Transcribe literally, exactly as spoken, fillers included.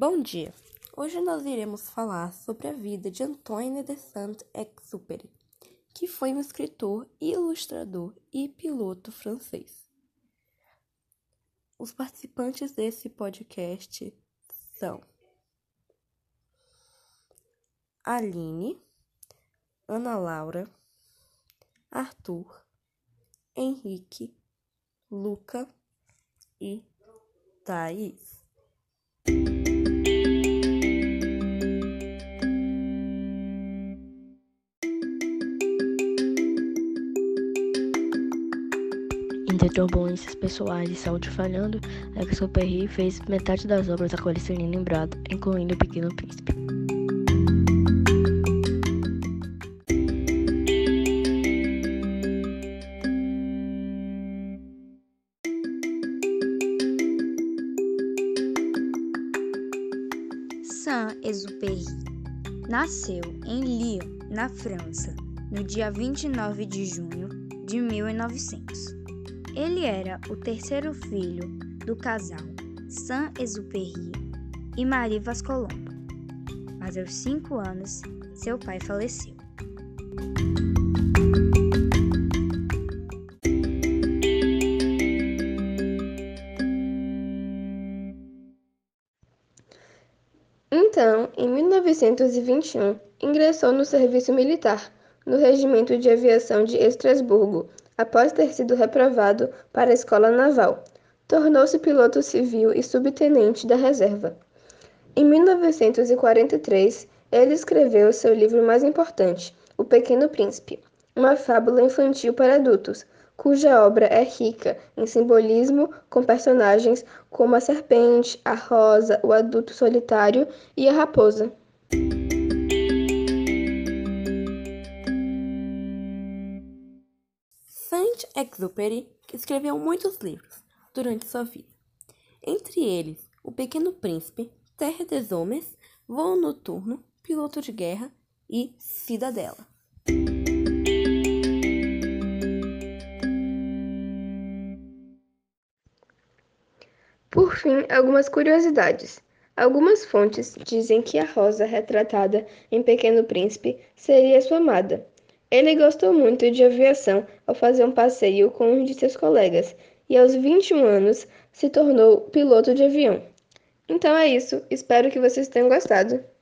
Bom dia! Hoje nós iremos falar sobre a vida de Antoine de Saint-Exupéry, que foi um escritor, ilustrador e piloto francês. Os participantes desse podcast são Aline, Ana Laura, Arthur, Henrique, Luca e Thaís. Entre turbulências pessoais e saúde falhando, Exupéry fez metade das obras a quais ele é lembrado, incluindo O Pequeno Príncipe. Saint-Exupéry nasceu em Lyon, na França, no dia vinte e nove de junho de mil e novecentos. Ele era o terceiro filho do casal Saint-Exupéry e Maria Vascolombo, mas aos cinco anos seu pai faleceu. Então, em mil novecentos e vinte e um, ingressou no serviço militar, no Regimento de Aviação de Estrasburgo, após ter sido reprovado para a escola naval. Tornou-se piloto civil e subtenente da reserva. Em mil novecentos e quarenta e três, ele escreveu seu livro mais importante, O Pequeno Príncipe, uma fábula infantil para adultos, cuja obra é rica em simbolismo, com personagens como a serpente, a rosa, o adulto solitário e a raposa. Saint-Exupéry escreveu muitos livros durante sua vida, entre eles O Pequeno Príncipe, Terra dos Homens, Voo Noturno, Piloto de Guerra e Cidadela. Por fim, algumas curiosidades. Algumas fontes dizem que a rosa retratada em Pequeno Príncipe seria sua amada. Ele gostou muito de aviação ao fazer um passeio com um de seus colegas e aos vinte e um anos se tornou piloto de avião. Então é isso, espero que vocês tenham gostado.